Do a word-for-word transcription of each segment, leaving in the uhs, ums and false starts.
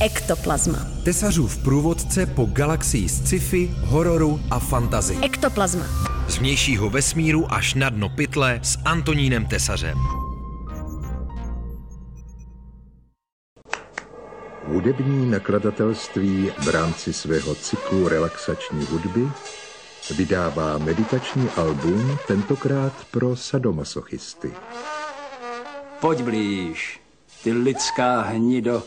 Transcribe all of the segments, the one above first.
Ektoplazma. Tesařův průvodce po galaxii sci-fi, hororu a fantasy. Ektoplazma. Z vnějšího vesmíru až na dno pytle s Antonínem Tesařem. Hudební nakladatelství v rámci svého cyklu relaxační hudby vydává meditační album, tentokrát pro sadomasochisty. Pojď blíž, ty lidská hnido.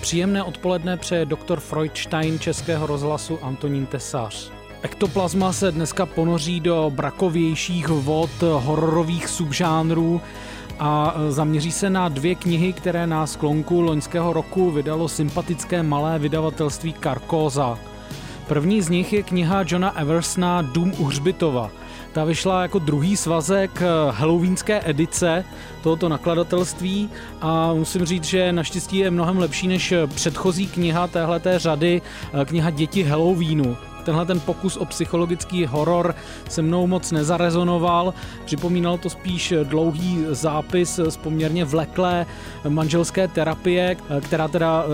Příjemné odpoledne přeje doktor Freudstein Českého rozhlasu Antonín Tesař. Ektoplazma se dneska ponoří do brakovějších vod hororových subžánrů a zaměří se na dvě knihy, které na sklonku loňského roku vydalo sympatické malé vydavatelství Carcosa. První z nich je kniha Johna Eversona Dům u hřbitova. Ta vyšla jako druhý svazek Halloweenská edice tohoto nakladatelství a musím říct, že naštěstí je mnohem lepší než předchozí kniha téhleté řady, kniha Děti Halloweenu. Tenhle ten pokus o psychologický horor se mnou moc nezarezonoval, připomínalo to spíš dlouhý zápis z poměrně vleklé manželské terapie, která teda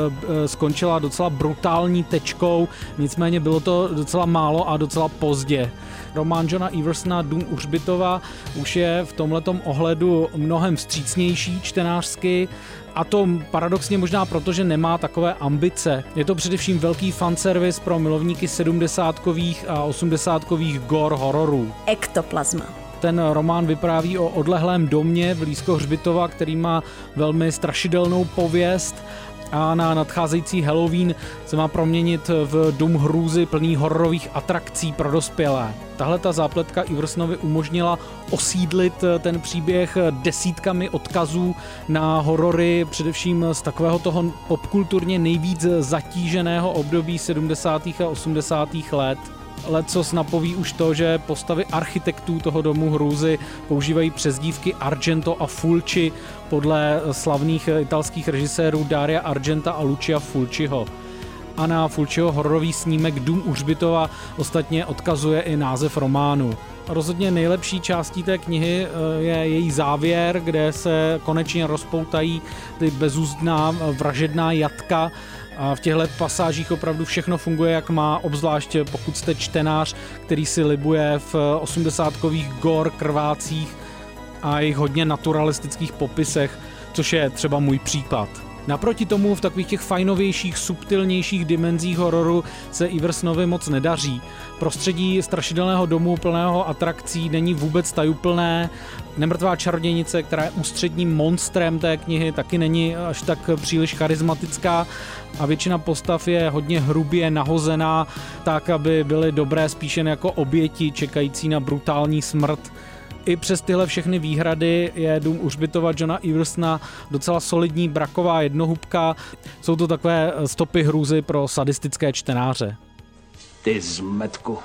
skončila docela brutální tečkou, nicméně bylo to docela málo a docela pozdě. Román Johna Eversona Dům u hřbitova už je v tomhletom ohledu mnohem vstřícnější čtenářsky, a to paradoxně možná proto, že nemá takové ambice. Je to především velký fanservice pro milovníky sedmdesátkových a osmdesátkových gore hororů. Ektoplazma. Ten román vypráví o odlehlém domě blízko hřbitova, který má velmi strašidelnou pověst a na nadcházející Halloween se má proměnit v dům hrůzy plný hororových atrakcí pro dospělé. Tahle ta zápletka Eversonovi umožnila osídlit ten příběh desítkami odkazů na horory, především z takového toho popkulturně nejvíc zatíženého období sedmdesátých a osmdesátých let. Lecos napoví už to, že postavy architektů toho domu hrůzy používají přezdívky Argento a Fulci podle slavných italských režisérů Daria Argenta a Lucia Fulciho. A na Fulciho hororový snímek Dům u hřbitova ostatně odkazuje i název románu. Rozhodně nejlepší částí té knihy je její závěr, kde se konečně rozpoutají ty bezúzdná vražedná jatka. A v těchto pasážích opravdu všechno funguje, jak má, obzvlášť pokud jste čtenář, který si libuje v osmdesátkových gore krvácích a jejich hodně naturalistických popisech, což je třeba můj případ. Naproti tomu v takových těch fajnovějších, subtilnějších dimenzích hororu se Eversonovi moc nedaří. Prostředí strašidelného domu plného atrakcí není vůbec tajuplné. Nemrtvá čarodějnice, která je ústředním monstrem té knihy, taky není až tak příliš charismatická a většina postav je hodně hrubě nahozená, tak aby byly dobré spíše jako oběti čekající na brutální smrt. I přes tyhle všechny výhrady je Dům u hřbitova Johna Eversona docela solidní braková jednohubka. Jsou to takové stopy hrůzy pro sadistické čtenáře. Ty zmetku,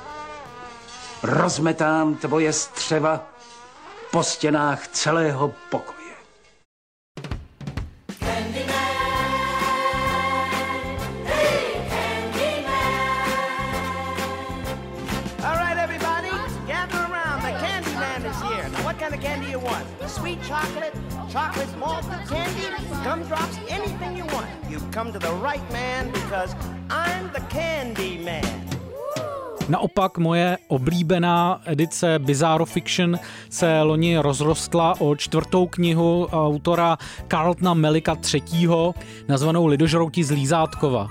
rozmetám tvoje střeva po stěnách celého pokoje. Sweet chocolate, chocolate malted candy, gumdrops, anything you want. You've come to the right man because I'm the candy man. Naopak moje oblíbená edice Bizarro Fiction se loni rozrostla o čtvrtou knihu autora Carltona Mellicka třetího nazvanou Lidožrouti z Lízátkova.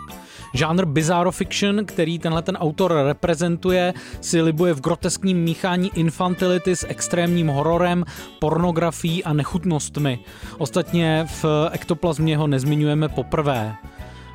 Žánr Bizarro Fiction, který tenhle ten autor reprezentuje, si libuje v groteskním míchání infantility s extrémním hororem, pornografií a nechutnostmi. Ostatně v Ektoplazmě ho nezmiňujeme poprvé.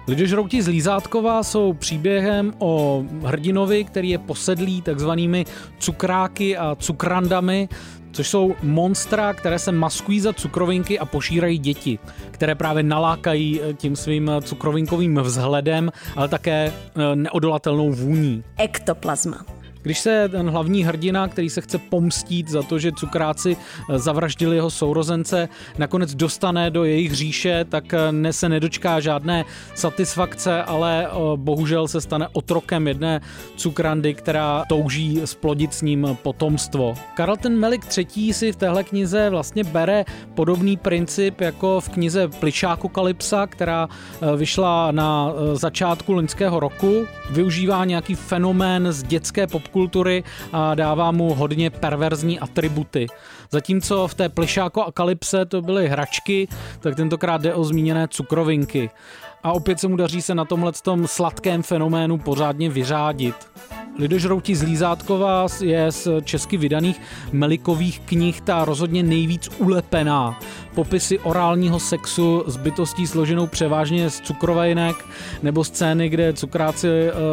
Lidožrouti z Lízátkova jsou příběhem o hrdinovi, který je posedlý takzvanými cukráky a cukrandami, což jsou monstra, které se maskují za cukrovinky a pošírají děti, které právě nalákají tím svým cukrovinkovým vzhledem, ale také neodolatelnou vůní. Ektoplazma. Když se ten hlavní hrdina, který se chce pomstít za to, že cukráci zavraždili jeho sourozence, nakonec dostane do jejich říše, tak se nedočká žádné satisfakce, ale bohužel se stane otrokem jedné cukrandy, která touží splodit s ním potomstvo. Carlton Melick třetí si v téhle knize vlastně bere podobný princip jako v knize Plyšáko-kalypsa, která vyšla na začátku loňského roku. Využívá nějaký fenomén z dětské popkultury a dává mu hodně perverzní atributy. Zatímco v té Plyšáko-kalypse to byly hračky, tak tentokrát jde o zmíněné cukrovinky. A opět se mu daří se na tomhletom sladkém fenoménu pořádně vyřádit. Lidožrouti z Lízátkova je z česky vydaných Melikových knih ta rozhodně nejvíc ulepená. Popisy orálního sexu s bytostí složenou převážně z cukrovinek nebo scény, kde cukráci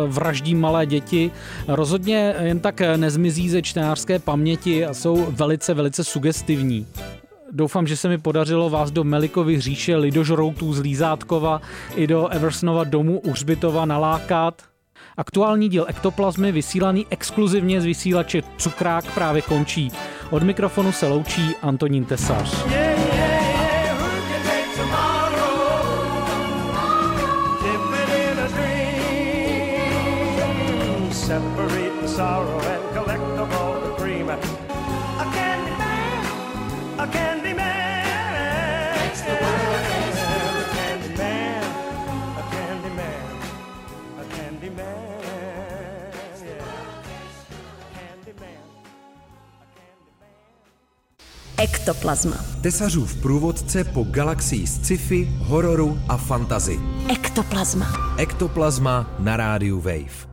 vraždí malé děti, rozhodně jen tak nezmizí ze čtenářské paměti a jsou velice, velice sugestivní. Doufám, že se mi podařilo vás do Melikovy říše Lidožroutů z Lízátkova i do Eversonova Domu u hřbitova nalákat. Aktuální díl Ektoplazmy, vysílaný exkluzivně z vysílače Cukrák, právě končí. Od mikrofonu se loučí Antonín Tesař. Yeah, yeah. Ektoplazma. Tesařův průvodce po galaxii sci-fi, hororu a fantazy. Ektoplazma. Ektoplazma na rádiu Wave.